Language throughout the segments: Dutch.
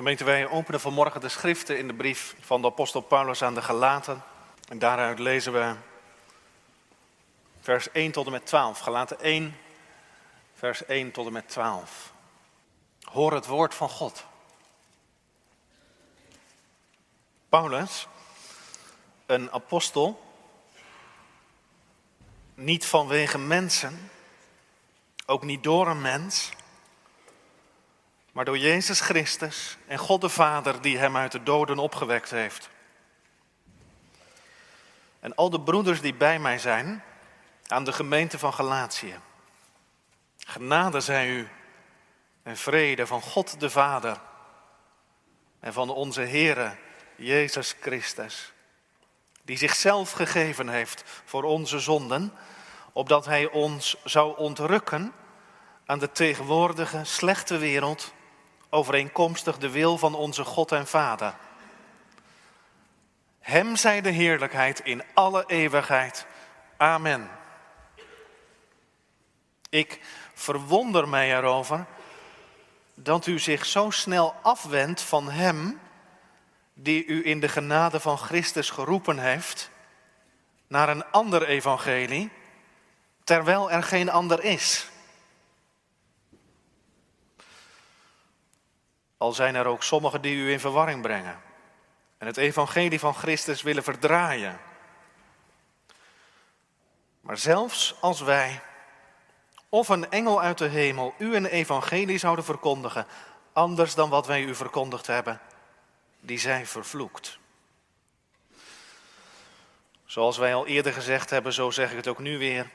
Gemeente, wij openen vanmorgen de schriften in de brief van de apostel Paulus aan de Galaten. En daaruit lezen we vers 1 tot en met 12. Galaten 1, vers 1 tot en met 12. Hoor het woord van God. Paulus, een apostel, niet vanwege mensen, ook niet door een mens, maar door Jezus Christus en God de Vader die hem uit de doden opgewekt heeft. En al de broeders die bij mij zijn, aan de gemeente van Galatië. Genade zij u en vrede van God de Vader en van onze Heere Jezus Christus, die zichzelf gegeven heeft voor onze zonden, opdat hij ons zou ontrukken aan de tegenwoordige slechte wereld, overeenkomstig de wil van onze God en Vader. Hem zij de heerlijkheid in alle eeuwigheid. Amen. Ik verwonder mij erover dat u zich zo snel afwendt van hem die u in de genade van Christus geroepen heeft naar een ander evangelie, terwijl er geen ander is. Al zijn er ook sommigen die u in verwarring brengen en het evangelie van Christus willen verdraaien. Maar zelfs als wij of een engel uit de hemel u een evangelie zouden verkondigen, anders dan wat wij u verkondigd hebben, die zijn vervloekt. Zoals wij al eerder gezegd hebben, zo zeg ik het ook nu weer.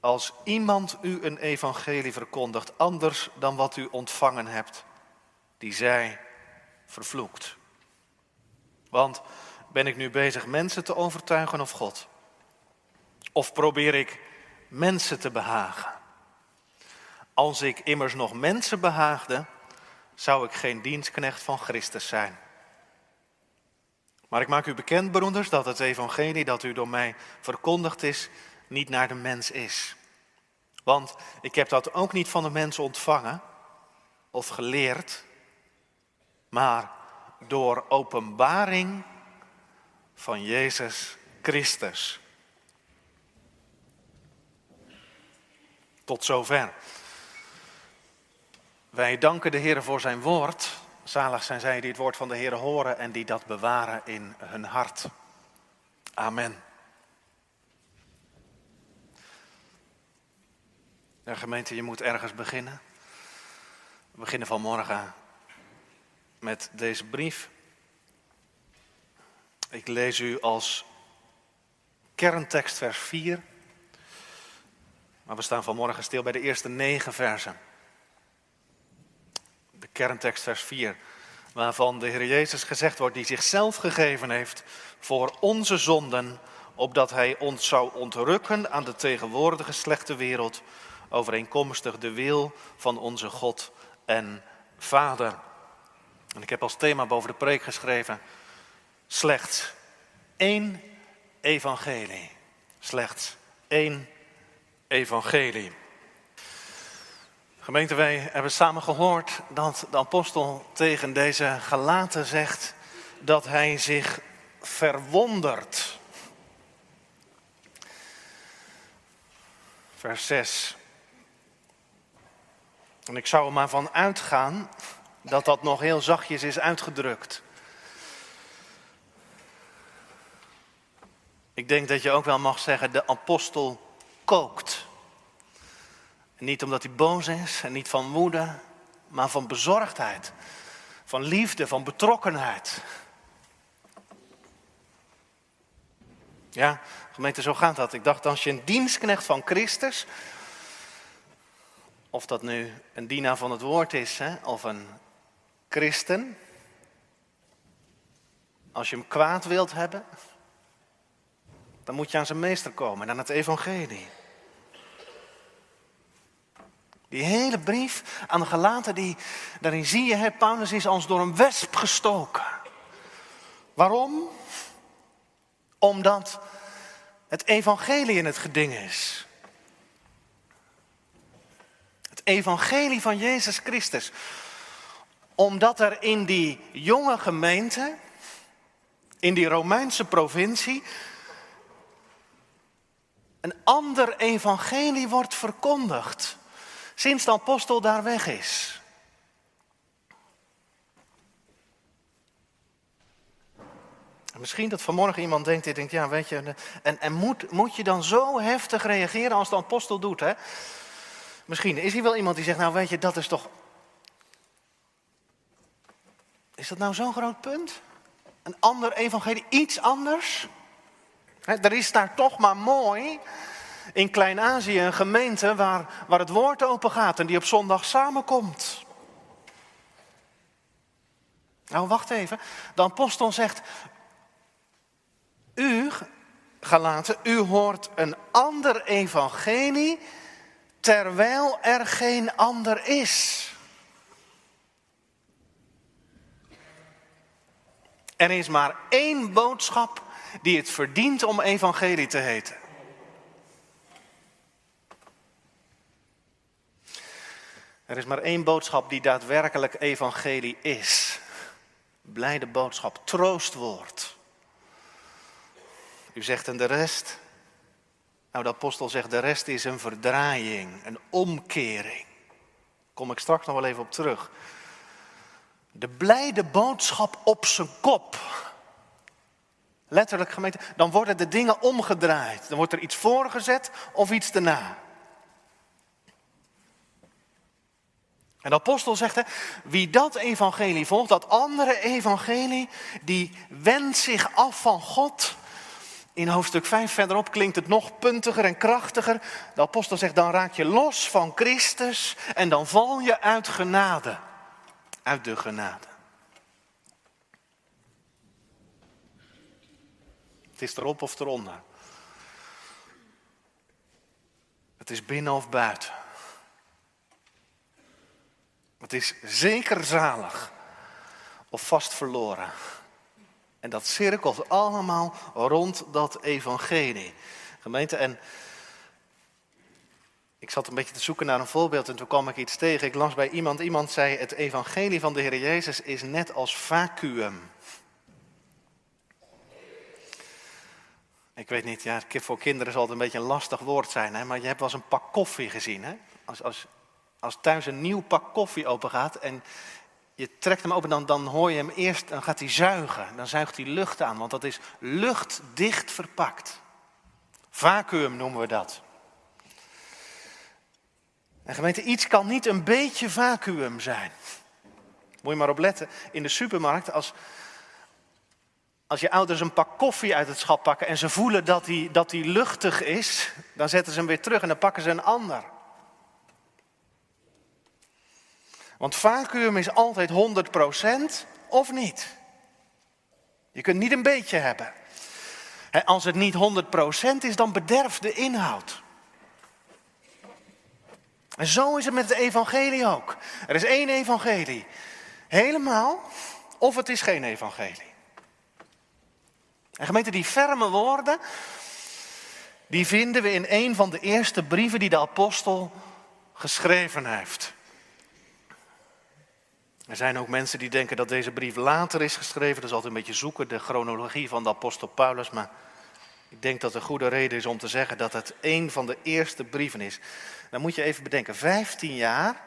Als iemand u een evangelie verkondigt, anders dan wat u ontvangen hebt, die zij vervloekt. Want ben ik nu bezig mensen te overtuigen of God? Of probeer ik mensen te behagen? Als ik immers nog mensen behaagde, zou ik geen dienstknecht van Christus zijn. Maar ik maak u bekend, broeders, dat het evangelie dat u door mij verkondigd is, niet naar de mens is. Want ik heb dat ook niet van de mens ontvangen of geleerd, maar door openbaring van Jezus Christus. Tot zover. Wij danken de Heere voor zijn woord. Zalig zijn zij die het woord van de Heere horen en die dat bewaren in hun hart. Amen. Ja, gemeente, je moet ergens beginnen. We beginnen vanmorgen met deze brief. Ik lees u als kerntekst vers 4. Maar we staan vanmorgen stil bij de eerste 9 versen. De kerntekst vers 4, waarvan de Heer Jezus gezegd wordt, die zichzelf gegeven heeft voor onze zonden, opdat hij ons zou ontrukken aan de tegenwoordige slechte wereld, overeenkomstig de wil van onze God en Vader. En ik heb als thema boven de preek geschreven: slechts één evangelie. Slechts één evangelie. Gemeente, wij hebben samen gehoord dat de apostel tegen deze Galaten zegt dat hij zich verwondert. Vers 6. En ik zou er maar van uitgaan dat dat nog heel zachtjes is uitgedrukt. Ik denk dat je ook wel mag zeggen, de apostel kookt. En niet omdat hij boos is en niet van woede, maar van bezorgdheid. Van liefde, van betrokkenheid. Ja, gemeente, zo gaat dat. Ik dacht, als je een dienstknecht van Christus, of dat nu een dienaar van het woord is, hè, of een christen. Als je hem kwaad wilt hebben, dan moet je aan zijn meester komen en aan het evangelie. Die hele brief aan de Galaten, daarin zie je, hè, Paulus is als door een wesp gestoken. Waarom? Omdat het evangelie in het geding is. Het evangelie van Jezus Christus. Omdat er in die jonge gemeente, in die Romeinse provincie, een ander evangelie wordt verkondigd sinds de apostel daar weg is. En misschien dat vanmorgen iemand denkt, die denkt, ja weet je, en moet je dan zo heftig reageren als de apostel doet, hè? Misschien is hier wel iemand die zegt, nou weet je, dat is toch... Is dat nou zo'n groot punt? Een ander evangelie, iets anders? Er is daar toch maar mooi in Klein-Azië een gemeente waar het woord open gaat en die op zondag samenkomt. Nou, wacht even. De apostel zegt, u, Galaten, u hoort een ander evangelie terwijl er geen ander is. Er is maar één boodschap die het verdient om evangelie te heten. Er is maar één boodschap die daadwerkelijk evangelie is. Blijde boodschap, troostwoord. U zegt en de rest? Nou, de apostel zegt de rest is een verdraaiing, een omkering. Daar kom ik straks nog wel even op terug. De blijde boodschap op zijn kop. Letterlijk gemeente. Dan worden de dingen omgedraaid. Dan wordt er iets voorgezet of iets erna. En de apostel zegt, hè, wie dat evangelie volgt, dat andere evangelie, die wendt zich af van God. In hoofdstuk 5 verderop klinkt het nog puntiger en krachtiger. De apostel zegt, dan raak je los van Christus en dan val je uit genade. Uit de genade. Het is erop of eronder. Het is binnen of buiten. Het is zeker zalig of vast verloren. En dat cirkelt allemaal rond dat evangelie. Gemeente, en ik zat een beetje te zoeken naar een voorbeeld en toen kwam ik iets tegen. Ik las bij iemand, iemand zei, het evangelie van de Heer Jezus is net als vacuüm. Ik weet niet, ja, voor kinderen zal het een beetje een lastig woord zijn, hè? Maar je hebt wel eens een pak koffie gezien. Hè? Als thuis een nieuw pak koffie opengaat en je trekt hem open, dan hoor je hem eerst, dan gaat hij zuigen. Dan zuigt hij lucht aan, want dat is luchtdicht verpakt. Vacuüm noemen we dat. En gemeente, iets kan niet een beetje vacuüm zijn. Moet je maar op letten. In de supermarkt, als je ouders een pak koffie uit het schap pakken en ze voelen dat die luchtig is, dan zetten ze hem weer terug en dan pakken ze een ander. Want vacuüm is altijd 100% of niet. Je kunt niet een beetje hebben. Als het niet 100% is, dan bederft de inhoud. En zo is het met het evangelie ook. Er is één evangelie. Helemaal, of het is geen evangelie. En gemeente, die ferme woorden, die vinden we in een van de eerste brieven die de apostel geschreven heeft. Er zijn ook mensen die denken dat deze brief later is geschreven. Dat is altijd een beetje zoeken, de chronologie van de apostel Paulus. Maar ik denk dat er goede reden is om te zeggen dat het een van de eerste brieven is. Dan moet je even bedenken, 15 jaar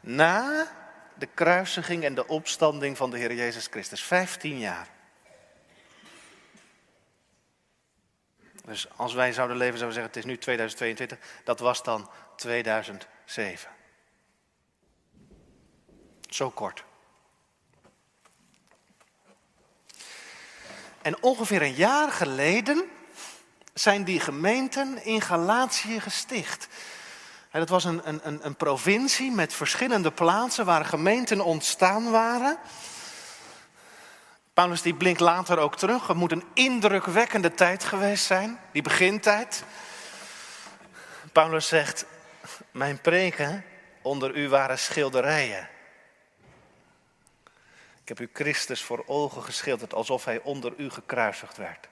na de kruisiging en de opstanding van de Heer Jezus Christus. 15 jaar. Dus als wij zouden leven, zouden we zeggen, het is nu 2022. Dat was dan 2007. Zo kort. En ongeveer een jaar geleden zijn die gemeenten in Galatië gesticht. En dat was een provincie met verschillende plaatsen waar gemeenten ontstaan waren. Paulus die blinkt later ook terug. Het moet een indrukwekkende tijd geweest zijn, die begintijd. Paulus zegt, mijn preken onder u waren schilderijen. Ik heb u Christus voor ogen geschilderd alsof hij onder u gekruisigd werd.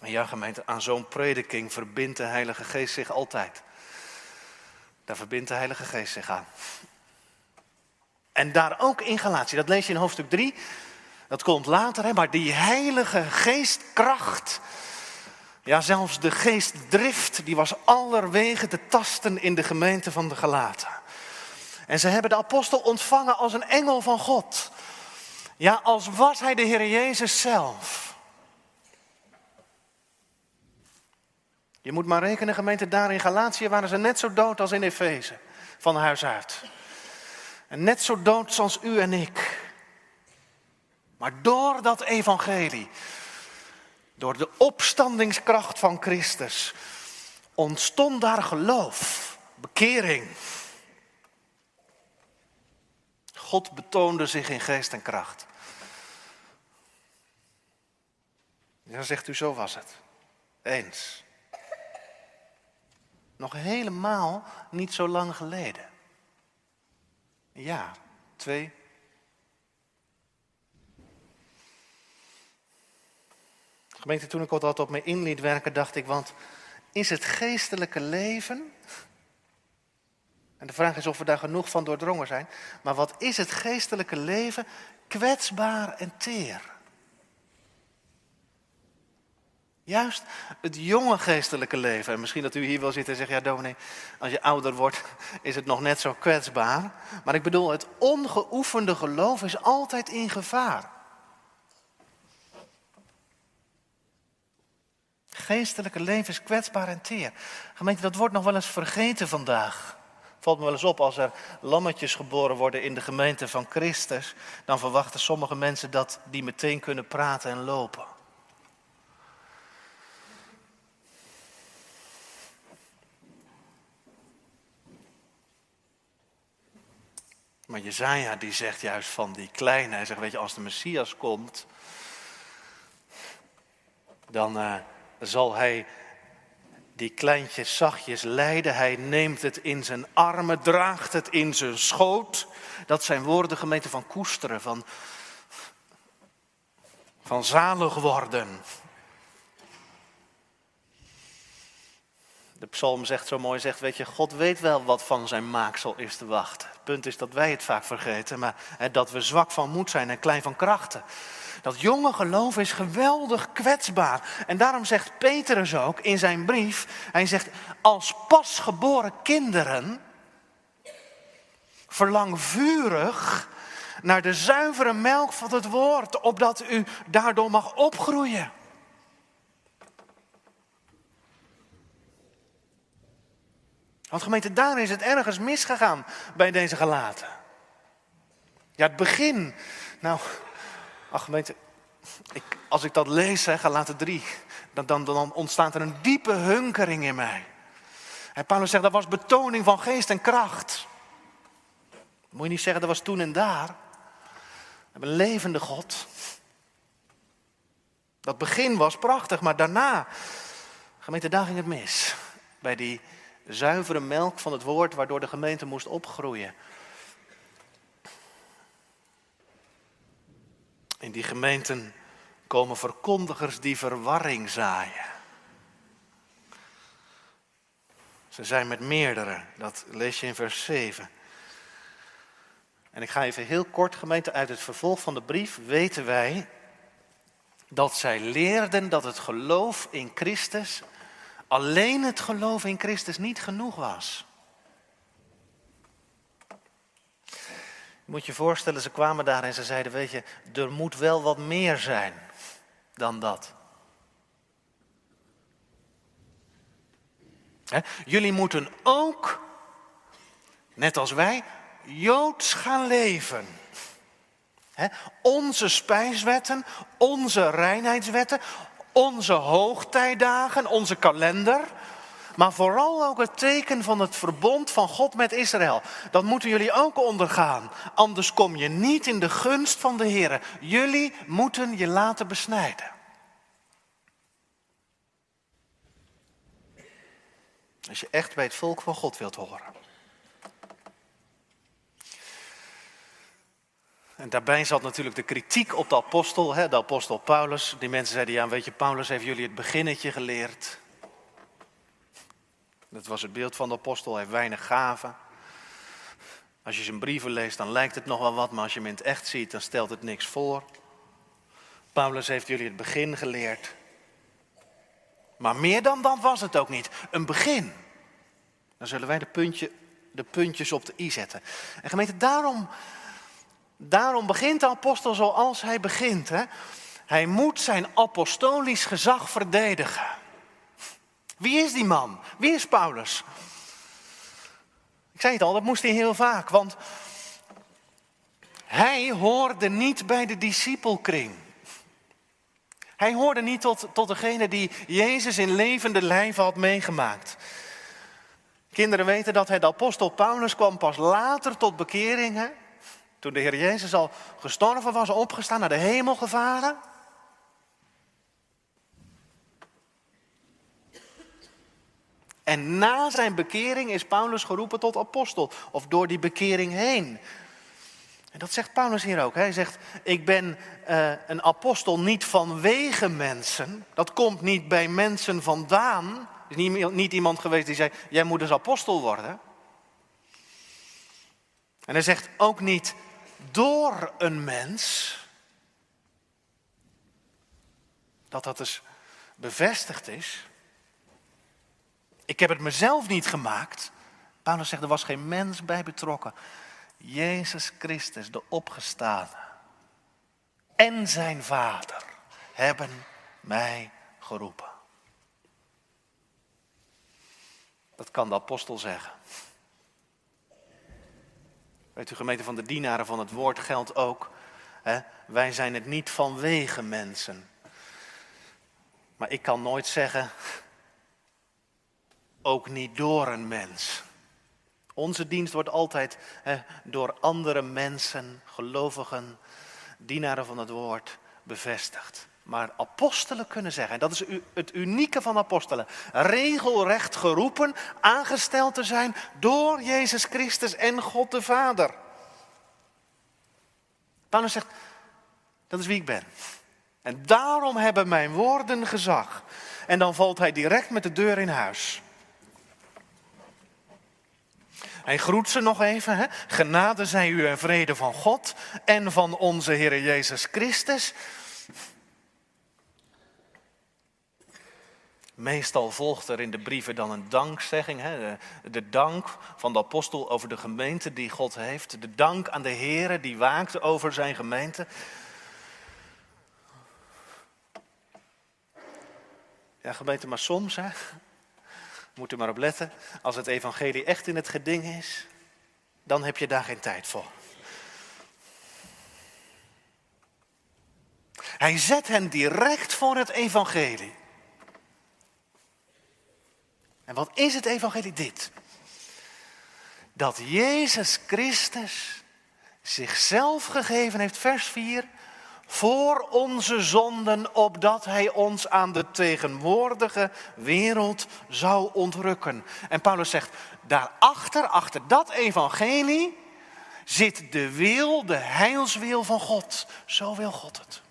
En ja, gemeente, aan zo'n prediking verbindt de Heilige Geest zich altijd. Daar verbindt de Heilige Geest zich aan. En daar ook in Galatië, dat lees je in hoofdstuk 3. Dat komt later, maar die heilige geestkracht. Ja, zelfs de geestdrift, die was allerwege te tasten in de gemeente van de Galaten. En ze hebben de apostel ontvangen als een engel van God. Ja, als was hij de Heer Jezus zelf. Je moet maar rekenen, gemeente, daar in Galatië waren ze net zo dood als in Efeze, van huis uit. En net zo dood als u en ik. Maar door dat evangelie, door de opstandingskracht van Christus, ontstond daar geloof, bekering. God betoonde zich in geest en kracht. Ja, zegt u, zo was het. Eens. Nog helemaal niet zo lang geleden. Een jaar, 2. Gemeente, toen ik dat op me in liet werken, dacht ik, want is het geestelijke leven... En de vraag is of we daar genoeg van doordrongen zijn. Maar wat is het geestelijke leven kwetsbaar en teer? Juist het jonge geestelijke leven. En misschien dat u hier wil zitten en zegt, ja dominee, als je ouder wordt is het nog net zo kwetsbaar. Maar ik bedoel, het ongeoefende geloof is altijd in gevaar. Geestelijke leven is kwetsbaar en teer. Gemeente, dat wordt nog wel eens vergeten vandaag. Valt me wel eens op, als er lammetjes geboren worden in de gemeente van Christus, dan verwachten sommige mensen dat die meteen kunnen praten en lopen. Maar Jesaja die zegt juist van die kleine, hij zegt, weet je, als de Messias komt, dan zal hij die kleintjes zachtjes leiden. Hij neemt het in zijn armen, draagt het in zijn schoot. Dat zijn woorden, gemeente, van koesteren, van zalig worden. De psalm zegt zo mooi, zegt, weet je, God weet wel wat van zijn maaksel is te wachten. Het punt is dat wij het vaak vergeten, maar dat we zwak van moed zijn en klein van krachten. Dat jonge geloof is geweldig kwetsbaar. En daarom zegt Petrus ook in zijn brief, hij zegt, als pasgeboren kinderen verlang vurig naar de zuivere melk van het woord, opdat u daardoor mag opgroeien. Want gemeente, daar is het ergens misgegaan bij deze Galaten. Ja, het begin. Nou, ach gemeente, als ik dat lees, Galaten 3, dan ontstaat er een diepe hunkering in mij. En Paulus zegt, dat was betoning van geest en kracht. Moet je niet zeggen, dat was toen en daar. We hebben een levende God. Dat begin was prachtig, maar daarna, gemeente, daar ging het mis. Bij die zuivere melk van het woord, waardoor de gemeente moest opgroeien. In die gemeenten komen verkondigers die verwarring zaaien. Ze zijn met meerdere, dat lees je in vers 7. En ik ga even heel kort, gemeente, uit het vervolg van de brief weten wij dat zij leerden dat het geloof in Christus, alleen het geloof in Christus, niet genoeg was. Je moet je voorstellen, ze kwamen daar en ze zeiden, weet je, er moet wel wat meer zijn dan dat. Jullie moeten ook, net als wij, joods gaan leven. Onze spijswetten, onze reinheidswetten, onze hoogtijdagen, onze kalender, maar vooral ook het teken van het verbond van God met Israël. Dat moeten jullie ook ondergaan, anders kom je niet in de gunst van de Heere. Jullie moeten je laten besnijden. Als je echt bij het volk van God wilt horen. En daarbij zat natuurlijk de kritiek op de apostel Paulus. Die mensen zeiden, ja weet je, Paulus heeft jullie het beginnetje geleerd. Dat was het beeld van de apostel, hij heeft weinig gaven. Als je zijn brieven leest, dan lijkt het nog wel wat, maar als je hem in het echt ziet, dan stelt het niks voor. Paulus heeft jullie het begin geleerd. Maar meer dan dat was het ook niet. Een begin. Dan zullen wij de puntjes op de i zetten. En gemeente, daarom begint de apostel zoals hij begint. Hè? Hij moet zijn apostolisch gezag verdedigen. Wie is die man? Wie is Paulus? Ik zei het al, dat moest hij heel vaak. Want hij hoorde niet bij de discipelkring. Hij hoorde niet tot degene die Jezus in levende lijve had meegemaakt. Kinderen weten dat hij de apostel Paulus kwam pas later tot bekering. Hè? Toen de Heer Jezus al gestorven was, opgestaan, naar de hemel gevaren. En na zijn bekering is Paulus geroepen tot apostel. Of door die bekering heen. En dat zegt Paulus hier ook. Hij zegt, ik ben een apostel niet vanwege mensen. Dat komt niet bij mensen vandaan. Er is niet iemand geweest die zei, jij moet dus apostel worden. En hij zegt ook niet door een mens. Dat dus bevestigd is. Ik heb het mezelf niet gemaakt. Paulus zegt, er was geen mens bij betrokken. Jezus Christus, de opgestane en zijn Vader hebben mij geroepen. Dat kan de apostel zeggen. Weet u, gemeente, van de dienaren van het woord geldt ook. Hè? Wij zijn het niet vanwege mensen. Maar ik kan nooit zeggen, ook niet door een mens. Onze dienst wordt altijd door andere mensen, gelovigen, dienaren van het woord bevestigd. Maar apostelen kunnen zeggen, en dat is het unieke van apostelen, regelrecht geroepen, aangesteld te zijn door Jezus Christus en God de Vader. Paulus zegt, dat is wie ik ben. En daarom hebben mijn woorden gezag. En dan valt hij direct met de deur in huis. Hij groet ze nog even. Hè? Genade zij u en vrede van God en van onze Heer Jezus Christus. Meestal volgt er in de brieven dan een dankzegging. Hè? De dank van de apostel over de gemeente die God heeft. De dank aan de Heer die waakt over zijn gemeente. Ja, gemeente, maar soms, hè? Moet er maar op letten, als het evangelie echt in het geding is, dan heb je daar geen tijd voor. Hij zet hen direct voor het evangelie. En wat is het evangelie? Dit. Dat Jezus Christus zichzelf gegeven heeft, vers 4, voor onze zonden, opdat hij ons aan de tegenwoordige wereld zou ontrukken. En Paulus zegt, daarachter, achter dat evangelie, zit de wil, de heilswil van God. Zo wil God het.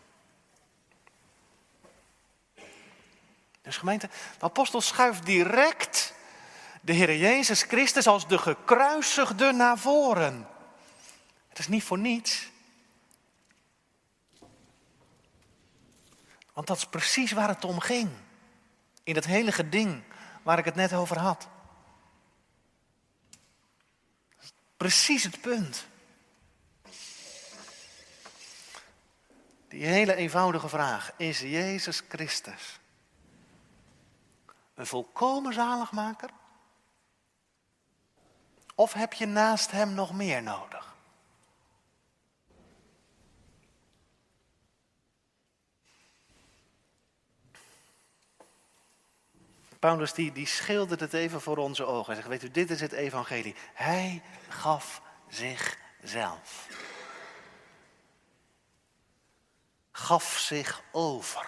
Dus gemeente, de apostel schuift direct de Heer Jezus Christus als de gekruisigde naar voren. Het is niet voor niets. Want dat is precies waar het om ging. In dat hele geding waar ik het net over had. Precies het punt. Die hele eenvoudige vraag. Is Jezus Christus een volkomen zaligmaker? Of heb je naast hem nog meer nodig? Paulus die schildert het even voor onze ogen. Hij zegt, weet u, dit is het evangelie. Hij gaf zichzelf. Gaf zich over.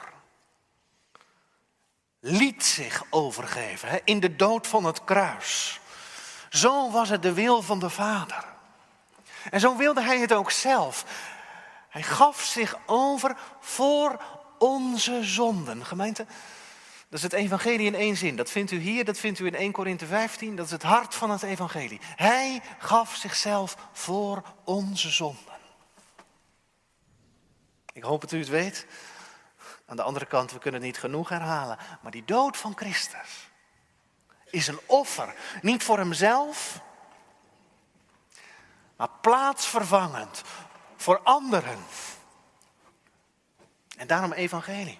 Liet zich overgeven, hè, in de dood van het kruis. Zo was het de wil van de Vader. En zo wilde hij het ook zelf. Hij gaf zich over voor onze zonden. Gemeente, Dat is het evangelie in één zin. Dat vindt u hier, dat vindt u in 1 Korinthe 15. Dat is het hart van het evangelie. Hij gaf zichzelf voor onze zonden. Ik hoop dat u het weet. Aan de andere kant, we kunnen het niet genoeg herhalen. Maar die dood van Christus is een offer. Niet voor hemzelf, maar plaatsvervangend voor anderen. En daarom evangelie.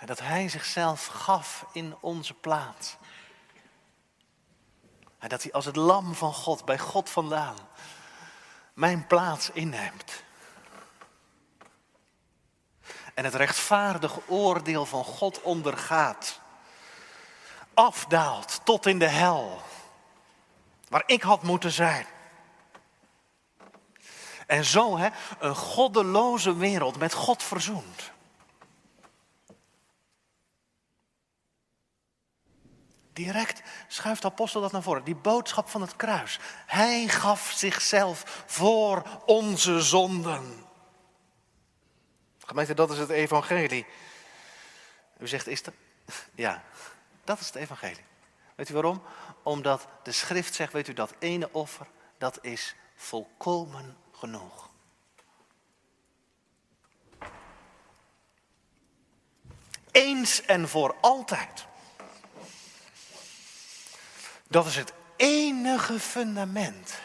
En dat hij zichzelf gaf in onze plaats. En dat hij als het lam van God, bij God vandaan, mijn plaats inneemt. En het rechtvaardige oordeel van God ondergaat. Afdaalt tot in de hel. Waar ik had moeten zijn. En zo, een goddeloze wereld met God verzoend. Direct schuift de apostel dat naar voren. Die boodschap van het kruis. Hij gaf zichzelf voor onze zonden. Gemeente, dat is het evangelie. U zegt, is dat? Ja, dat is het evangelie. Weet u waarom? Omdat de schrift zegt, weet u, dat ene offer, dat is volkomen genoeg. Eens en voor altijd. Dat is het enige fundament.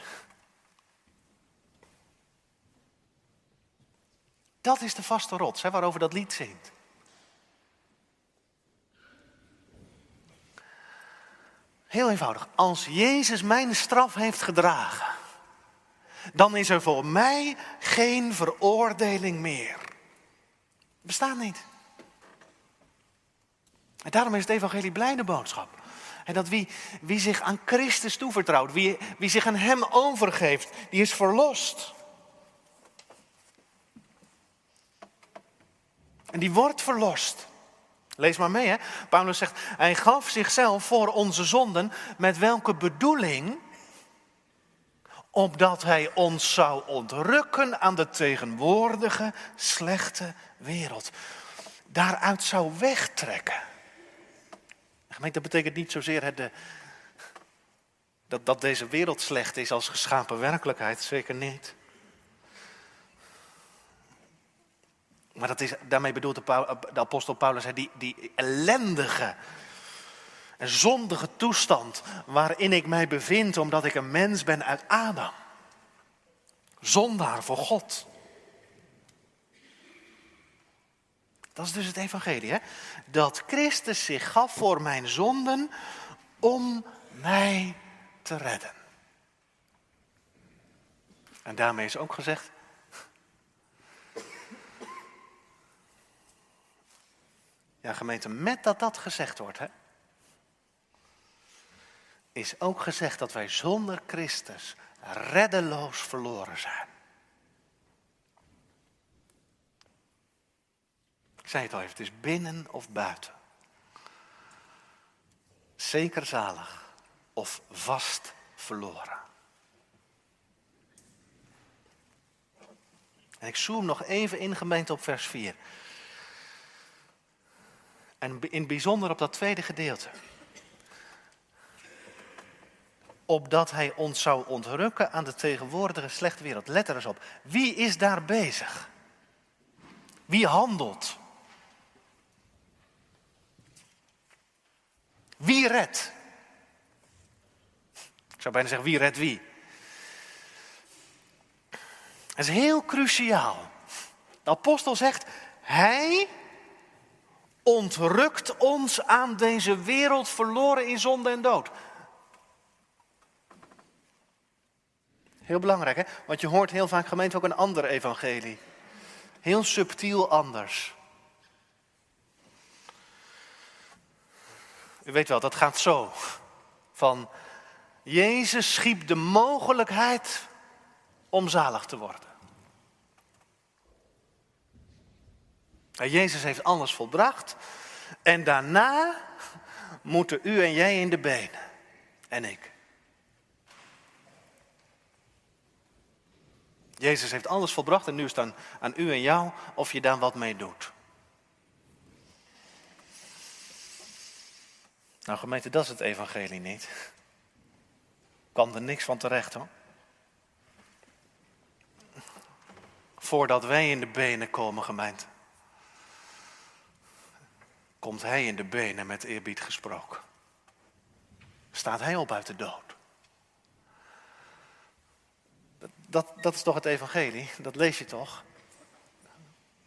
Dat is de vaste rots, waarover dat lied zingt. Heel eenvoudig. Als Jezus mijn straf heeft gedragen, dan is er voor mij geen veroordeling meer. Bestaat niet. En daarom is het evangelie blijde boodschap. En dat wie zich aan Christus toevertrouwt, wie zich aan hem overgeeft, die is verlost. En die wordt verlost. Lees maar mee, Paulus zegt, hij gaf zichzelf voor onze zonden. Met welke bedoeling? Opdat hij ons zou ontrukken aan de tegenwoordige slechte wereld. Daaruit zou wegtrekken. Dat betekent niet zozeer dat deze wereld slecht is als geschapen werkelijkheid. Zeker niet. Maar dat is, daarmee bedoelt de apostel Paulus die ellendige en zondige toestand waarin ik mij bevind omdat ik een mens ben uit Adam. Zondaar voor God. Dat is dus het evangelie, dat Christus zich gaf voor mijn zonden om mij te redden. En daarmee is ook gezegd, ja, gemeente, met dat gezegd wordt, is ook gezegd dat wij zonder Christus reddeloos verloren zijn. Ik zei het al even, het is binnen of buiten. Zeker zalig of vast verloren. En ik zoom nog even in, gemeente, op vers 4. En in het bijzonder op dat tweede gedeelte. Opdat hij ons zou ontrukken aan de tegenwoordige slechte wereld. Let er eens op. Wie is daar bezig? Wie handelt? Wie redt? Ik zou bijna zeggen, wie redt wie? Dat is heel cruciaal. De apostel zegt, hij ontrukt ons aan deze wereld verloren in zonde en dood. Heel belangrijk, want je hoort heel vaak, gemeente, ook een ander evangelie. Heel subtiel anders. U weet wel, dat gaat zo. Van, Jezus schiep de mogelijkheid om zalig te worden. En Jezus heeft alles volbracht. En daarna moeten u en jij in de benen. En ik. Jezus heeft alles volbracht en nu is het aan u en jou of je daar wat mee doet. Nou gemeente, dat is het evangelie niet. Kan er niks van terecht hoor. Voordat wij in de benen komen gemeente. Komt hij in de benen met eerbied gesproken. Staat hij op uit de dood. Dat is toch het evangelie, dat lees je toch.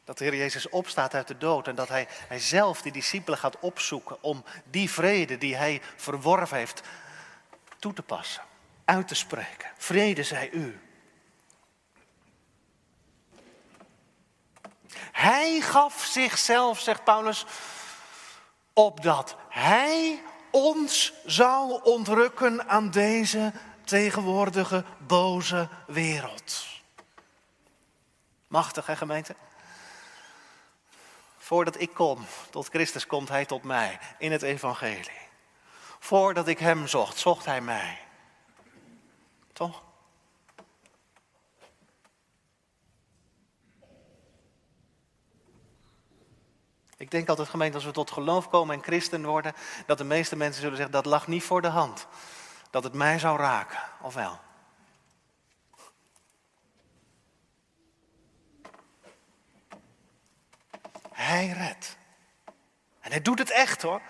Dat de Heer Jezus opstaat uit de dood en dat hij zelf die discipelen gaat opzoeken om die vrede die hij verworven heeft toe te passen, uit te spreken. Vrede zij u. Hij gaf zichzelf, zegt Paulus, opdat hij ons zou ontrukken aan deze tegenwoordige boze wereld. Machtig hè gemeente? Voordat ik kom tot Christus, komt hij tot mij in het evangelie. Voordat ik hem zocht, zocht hij mij. Toch? Ik denk altijd gemeente, als we tot geloof komen en christen worden, dat de meeste mensen zullen zeggen, dat lag niet voor de hand. Dat het mij zou raken, of wel? Hij redt. En hij doet het echt hoor.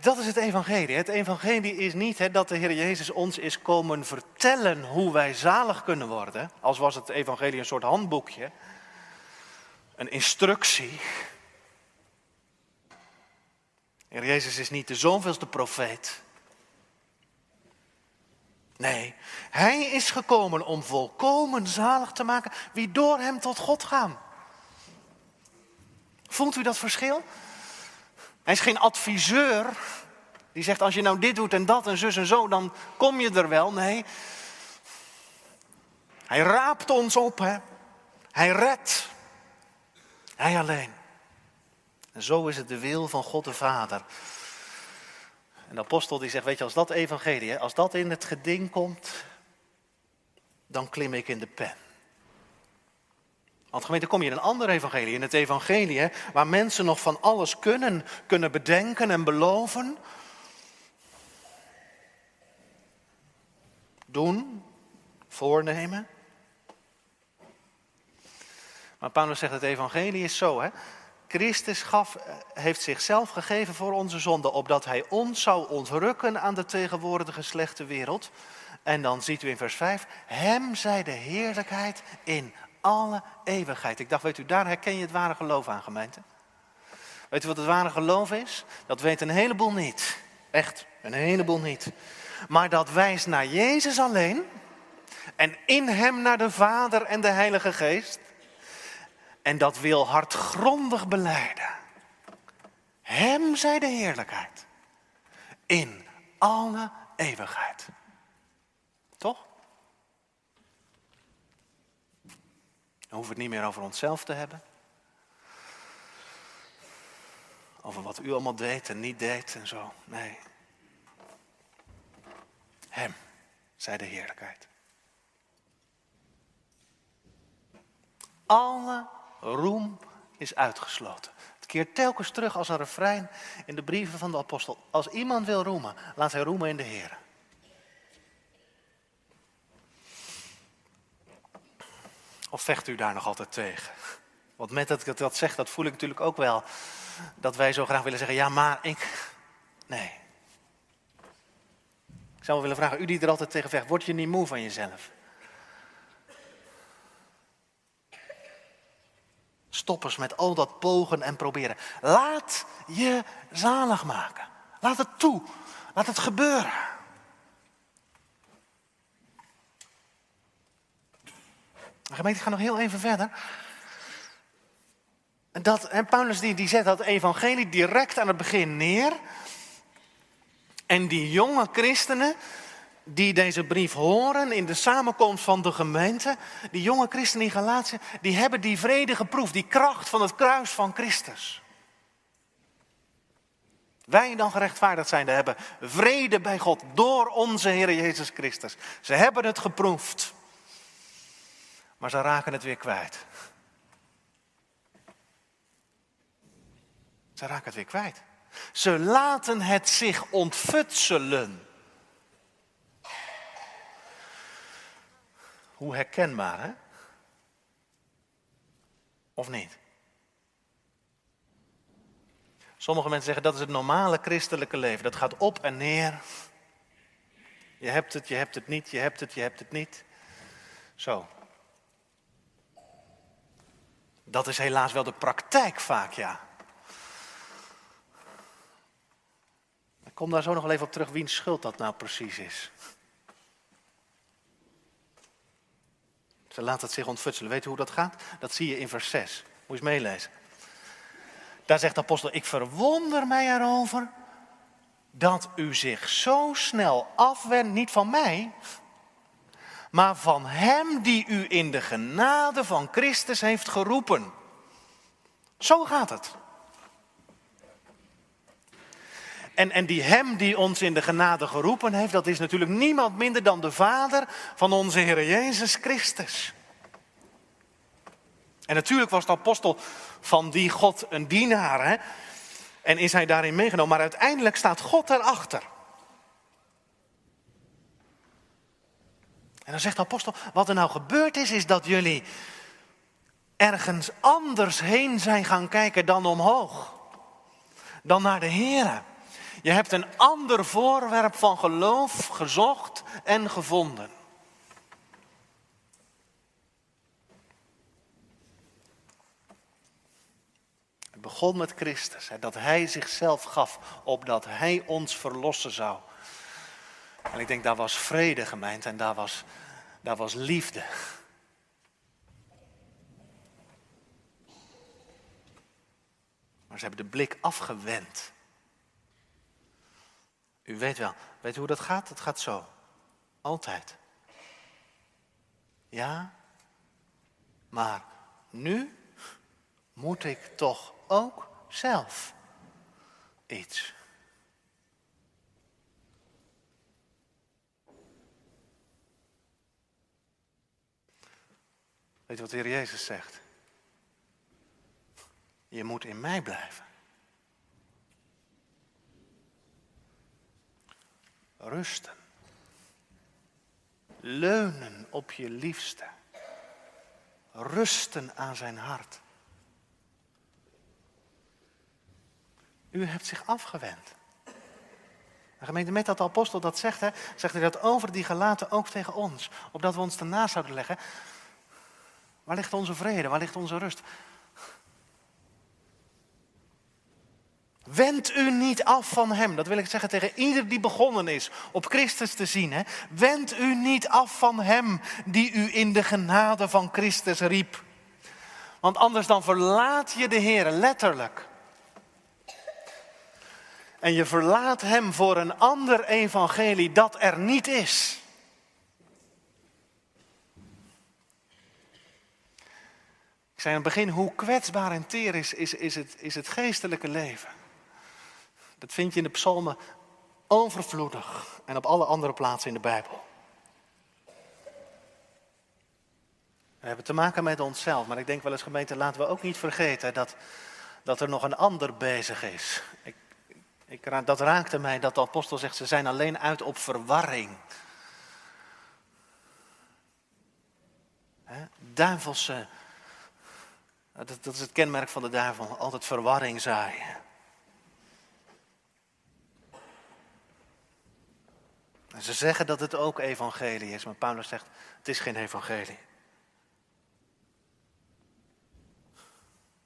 Dat is het evangelie. Het evangelie is niet dat de Heer Jezus ons is komen vertellen hoe wij zalig kunnen worden. Als was het evangelie een soort handboekje. Een instructie. De Heer Jezus is niet de zoveelste profeet. Nee, hij is gekomen om volkomen zalig te maken wie door hem tot God gaan. Voelt u dat verschil? Hij is geen adviseur die zegt als je nou dit doet en dat en zus en zo, dan kom je er wel. Nee, hij raapt ons op. Hè? Hij redt. Hij alleen. En zo is het de wil van God de Vader. En de apostel die zegt, weet je, als dat evangelie, als dat in het geding komt, dan klim ik in de pen. Want gemeente, kom je in een ander evangelie. In het evangelie waar mensen nog van alles kunnen bedenken en beloven. Doen, voornemen. Maar Paulus zegt, het evangelie is zo. Christus heeft zichzelf gegeven voor onze zonde, opdat hij ons zou ontrukken aan de tegenwoordige slechte wereld. En dan ziet u in vers 5, hem zij de heerlijkheid in alle eeuwigheid. Ik dacht, weet u, daar herken je het ware geloof aan, gemeente. Weet u wat het ware geloof is? Dat weet een heleboel niet. Echt, een heleboel niet. Maar dat wijst naar Jezus alleen. En in hem naar de Vader en de Heilige Geest. En dat wil hartgrondig belijden. Hem zij de heerlijkheid. In alle eeuwigheid. Toch? Dan hoeven we het niet meer over onszelf te hebben. Over wat u allemaal deed en niet deed en zo. Nee. Hem, zij de heerlijkheid. Alle roem is uitgesloten. Het keert telkens terug als een refrein in de brieven van de apostel. Als iemand wil roemen, laat hij roemen in de Heer. Of vecht u daar nog altijd tegen? Want met dat ik dat zeg, dat voel ik natuurlijk ook wel. Dat wij zo graag willen zeggen, ja maar ik... Nee. Ik zou wel willen vragen, u die er altijd tegen vecht, word je niet moe van jezelf? Stop eens met al dat pogen en proberen. Laat je zalig maken. Laat het toe. Laat het gebeuren. De gemeente gaat nog heel even verder. En Paulus die zet dat evangelie direct aan het begin neer. En die jonge christenen die deze brief horen in de samenkomst van de gemeente. Die jonge christenen in Galatië, die hebben die vrede geproefd. Die kracht van het kruis van Christus. Wij dan gerechtvaardigd zijnde hebben vrede bij God door onze Heer Jezus Christus. Ze hebben het geproefd. Maar ze raken het weer kwijt. Ze raken het weer kwijt. Ze laten het zich ontfutselen. Hoe herkenbaar, hè? Of niet? Sommige mensen zeggen dat is het normale christelijke leven. Dat gaat op en neer. Je hebt het niet, je hebt het, je hebt het niet. Zo. Dat is helaas wel de praktijk vaak, ja. Ik kom daar zo nog wel even op terug wiens schuld dat nou precies is. Ze laat het zich ontfutselen. Weet u hoe dat gaat? Dat zie je in vers 6. Moet je eens meelezen. Daar zegt de apostel, ik verwonder mij erover dat u zich zo snel afwendt, niet van mij, maar van hem die u in de genade van Christus heeft geroepen. Zo gaat het. En die hem die ons in de genade geroepen heeft, dat is natuurlijk niemand minder dan de Vader van onze Heer Jezus Christus. En natuurlijk was de apostel van die God een dienaar, hè? En is hij daarin meegenomen. Maar uiteindelijk staat God erachter. En dan zegt de apostel, wat er nou gebeurd is, is dat jullie ergens anders heen zijn gaan kijken dan omhoog. Dan naar de Heer. Je hebt een ander voorwerp van geloof gezocht en gevonden. Het begon met Christus, hè, dat hij zichzelf gaf, opdat hij ons verlossen zou. En ik denk, daar was vrede gemeend en daar was liefde. Maar ze hebben de blik afgewend. U weet wel, weet u hoe dat gaat? Het gaat zo. Altijd. Ja, maar nu moet ik toch ook zelf iets. Weet je wat de Heer Jezus zegt? Je moet in mij blijven. Rusten. Leunen op je liefste. Rusten aan zijn hart. U hebt zich afgewend. De gemeente, met dat de apostel dat zegt, hè, zegt hij dat over die Galaten ook tegen ons. Opdat we ons ernaast zouden leggen. Waar ligt onze vrede? Waar ligt onze rust? Wend u niet af van hem. Dat wil ik zeggen tegen ieder die begonnen is op Christus te zien. Hè. Wend u niet af van hem die u in de genade van Christus riep. Want anders dan verlaat je de Heer, letterlijk. En je verlaat hem voor een ander evangelie dat er niet is. Ik zei aan het begin, hoe kwetsbaar en teer is het geestelijke leven. Dat vind je in de psalmen overvloedig en op alle andere plaatsen in de Bijbel. We hebben te maken met onszelf, maar ik denk wel eens gemeente, laten we ook niet vergeten dat er nog een ander bezig is. Dat raakte mij dat de apostel zegt, ze zijn alleen uit op verwarring. Hè? Duivelse, dat is het kenmerk van de duivel, altijd verwarring zaaien. En ze zeggen dat het ook evangelie is, maar Paulus zegt, het is geen evangelie.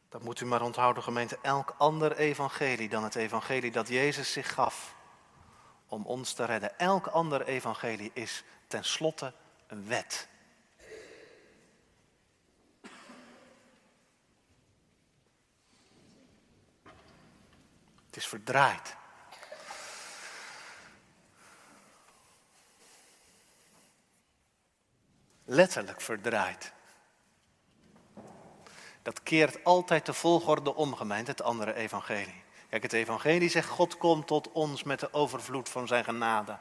Dat moet u maar onthouden, gemeente. Elk ander evangelie dan het evangelie dat Jezus zich gaf om ons te redden. Elk ander evangelie is tenslotte een wet. Het is verdraaid. Letterlijk verdraaid. Dat keert altijd de volgorde om, gemeente, het andere evangelie. Kijk, het evangelie zegt, God komt tot ons met de overvloed van zijn genade.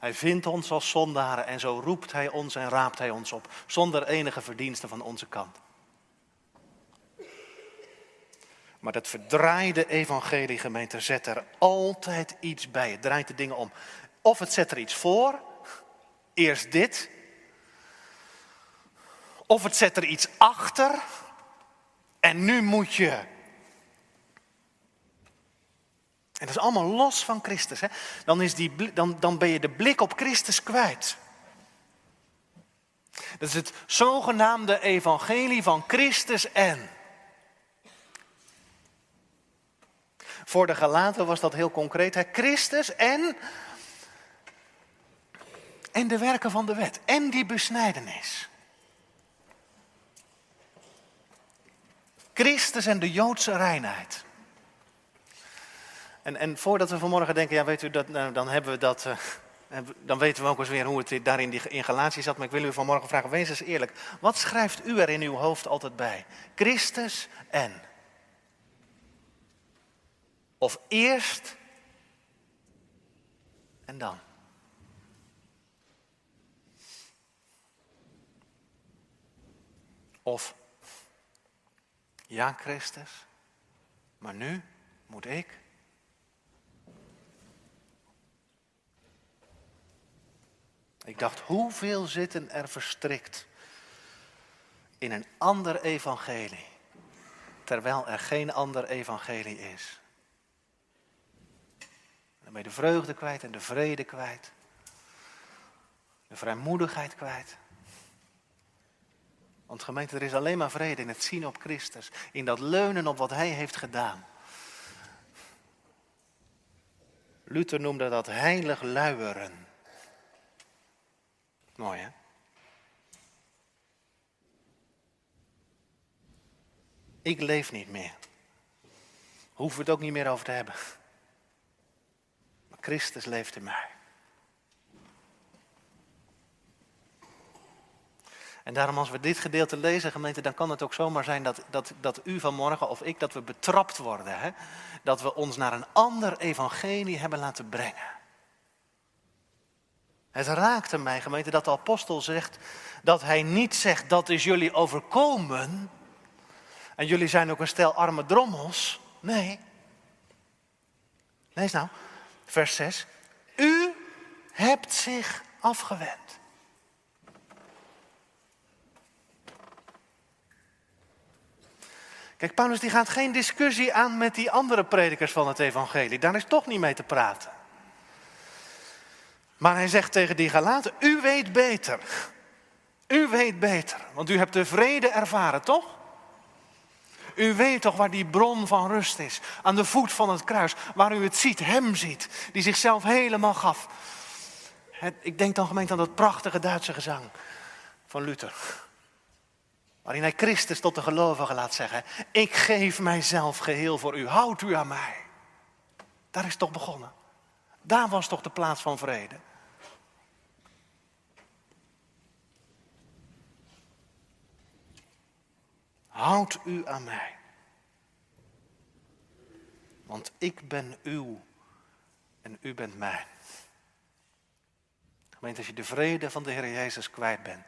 Hij vindt ons als zondaren en zo roept hij ons en raapt hij ons op. Zonder enige verdiensten van onze kant. Maar dat verdraaide evangelie, gemeente, zet er altijd iets bij. Het draait de dingen om. Of het zet er iets voor. Eerst dit. Of het zet er iets achter. En nu moet je. En dat is allemaal los van Christus. Hè? Dan ben je de blik op Christus kwijt. Dat is het zogenaamde evangelie van Christus en. Voor de Galaten was dat heel concreet. Hè? Christus en. En de werken van de wet. En die besnijdenis. Christus en de Joodse reinheid. En voordat we vanmorgen denken, ja weet u, dat, nou, dan hebben we dat. Dan weten we ook eens weer hoe het daar in Galatië zat. Maar ik wil u vanmorgen vragen, wees eens eerlijk. Wat schrijft u er in uw hoofd altijd bij? Christus en. Of eerst en dan. Of ja Christus, maar nu moet ik. Ik dacht, hoeveel zitten er verstrikt in een ander evangelie, terwijl er geen ander evangelie is. Dan ben je de vreugde kwijt en de vrede kwijt. De vrijmoedigheid kwijt. Want gemeente, er is alleen maar vrede in het zien op Christus. In dat leunen op wat Hij heeft gedaan. Luther noemde dat heilig luieren. Mooi, hè? Ik leef niet meer. Hoeven we het ook niet meer over te hebben. Maar Christus leeft in mij. En daarom, als we dit gedeelte lezen, gemeente, dan kan het ook zomaar zijn dat u vanmorgen of ik, dat we betrapt worden. Hè? Dat we ons naar een ander evangelie hebben laten brengen. Het raakte mij, gemeente, dat de apostel zegt, dat hij niet zegt, dat is jullie overkomen. En jullie zijn ook een stel arme drommels. Nee. Lees nou, vers 6. U hebt zich afgewend. Kijk, Paulus die gaat geen discussie aan met die andere predikers van het evangelie. Daar is toch niet mee te praten. Maar hij zegt tegen die Galaten, u weet beter. U weet beter, want u hebt de vrede ervaren, toch? U weet toch waar die bron van rust is. Aan de voet van het kruis, waar u het ziet, Hem ziet. Die zichzelf helemaal gaf. Ik denk dan gemeente aan dat prachtige Duitse gezang van Luther. Waarin hij Christus tot de gelovigen laat zeggen. Ik geef mijzelf geheel voor u, houdt u aan mij. Daar is het toch begonnen. Daar was toch de plaats van vrede. Houd u aan mij. Want ik ben uw en u bent mijn. Gemeente, als je de vrede van de Heer Jezus kwijt bent,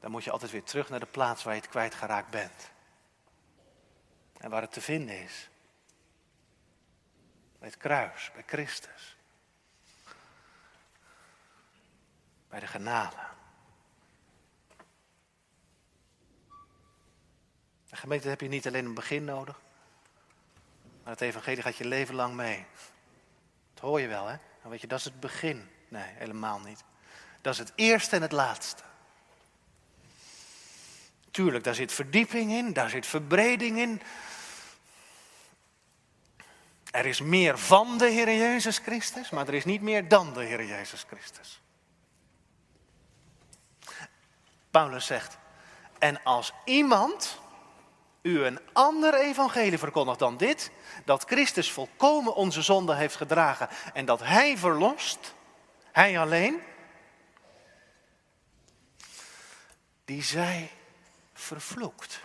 dan moet je altijd weer terug naar de plaats waar je het kwijtgeraakt bent. En waar het te vinden is. Bij het kruis, bij Christus. Bij de genade. De gemeente heb je niet alleen een begin nodig. Maar het evangelie gaat je leven lang mee. Dat hoor je wel, hè? Dan weet je, dat is het begin. Nee, helemaal niet. Dat is het eerste en het laatste. Tuurlijk, daar zit verdieping in. Daar zit verbreding in. Er is meer van de Heer Jezus Christus, maar er is niet meer dan de Heer Jezus Christus. Paulus zegt, en als iemand u een ander evangelie verkondigt dan dit, dat Christus volkomen onze zonde heeft gedragen en dat Hij verlost, Hij alleen, die zij vervloekt.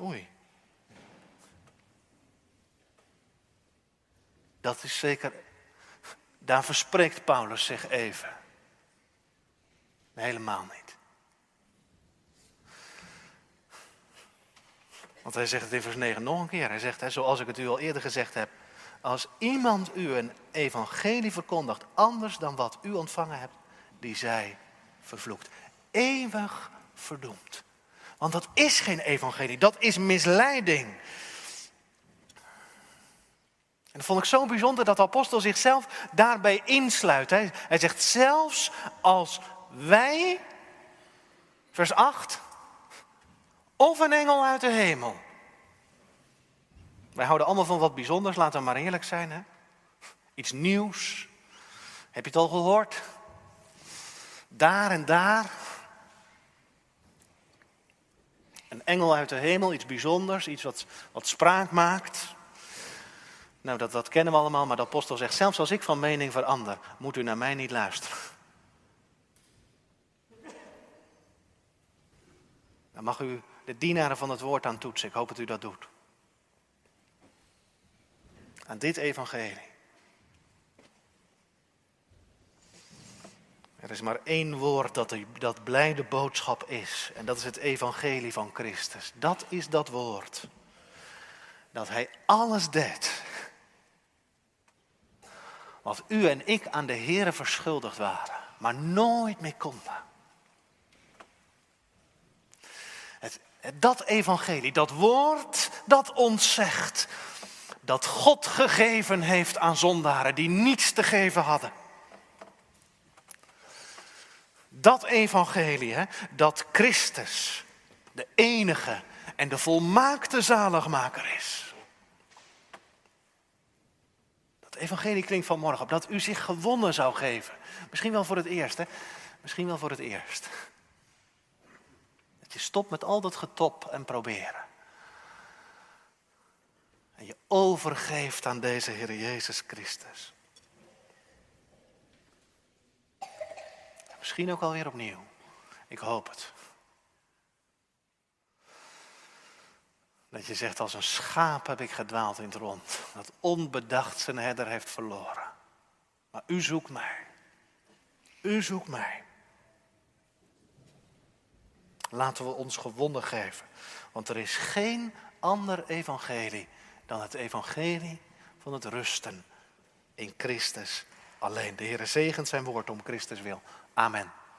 Oei. Dat is zeker, daar verspreekt Paulus zich even. Nee, helemaal niet. Want hij zegt het in vers 9 nog een keer. Hij zegt, zoals ik het u al eerder gezegd heb. Als iemand u een evangelie verkondigt anders dan wat u ontvangen hebt, die zij vervloekt. Eeuwig verdoemd. Want dat is geen evangelie, dat is misleiding. En dat vond ik zo bijzonder dat de apostel zichzelf daarbij insluit. Hij zegt, zelfs als wij, vers 8, of een engel uit de hemel. Wij houden allemaal van wat bijzonders, laten we maar eerlijk zijn. Hè? Iets nieuws. Heb je het al gehoord? Daar en daar. Een engel uit de hemel, iets bijzonders, iets wat spraak maakt. Nou, dat kennen we allemaal, maar de apostel zegt, zelfs als ik van mening verander, moet u naar mij niet luisteren. Dan mag u de dienaren van het woord aan toetsen, ik hoop dat u dat doet. Aan dit evangelie. Er is maar één woord dat blijde boodschap is. En dat is het evangelie van Christus. Dat is dat woord. Dat hij alles deed. Wat u en ik aan de Heere verschuldigd waren. Maar nooit meer konden. Dat evangelie, dat woord dat ons zegt. Dat God gegeven heeft aan zondaren die niets te geven hadden. Dat evangelie, dat Christus de enige en de volmaakte zaligmaker is. Dat evangelie klinkt vanmorgen op, dat u zich gewonnen zou geven. Misschien wel voor het eerst, hè? Misschien wel voor het eerst. Dat je stopt met al dat getop en proberen. En je overgeeft aan deze Heer Jezus Christus. Misschien ook alweer opnieuw. Ik hoop het. Dat je zegt, als een schaap heb ik gedwaald in het rond. Dat onbedacht zijn herder heeft verloren. Maar u zoekt mij. U zoekt mij. Laten we ons gewonnen geven. Want er is geen ander evangelie dan het evangelie van het rusten in Christus alleen. De Heere zegent zijn woord om Christus wil. Amen.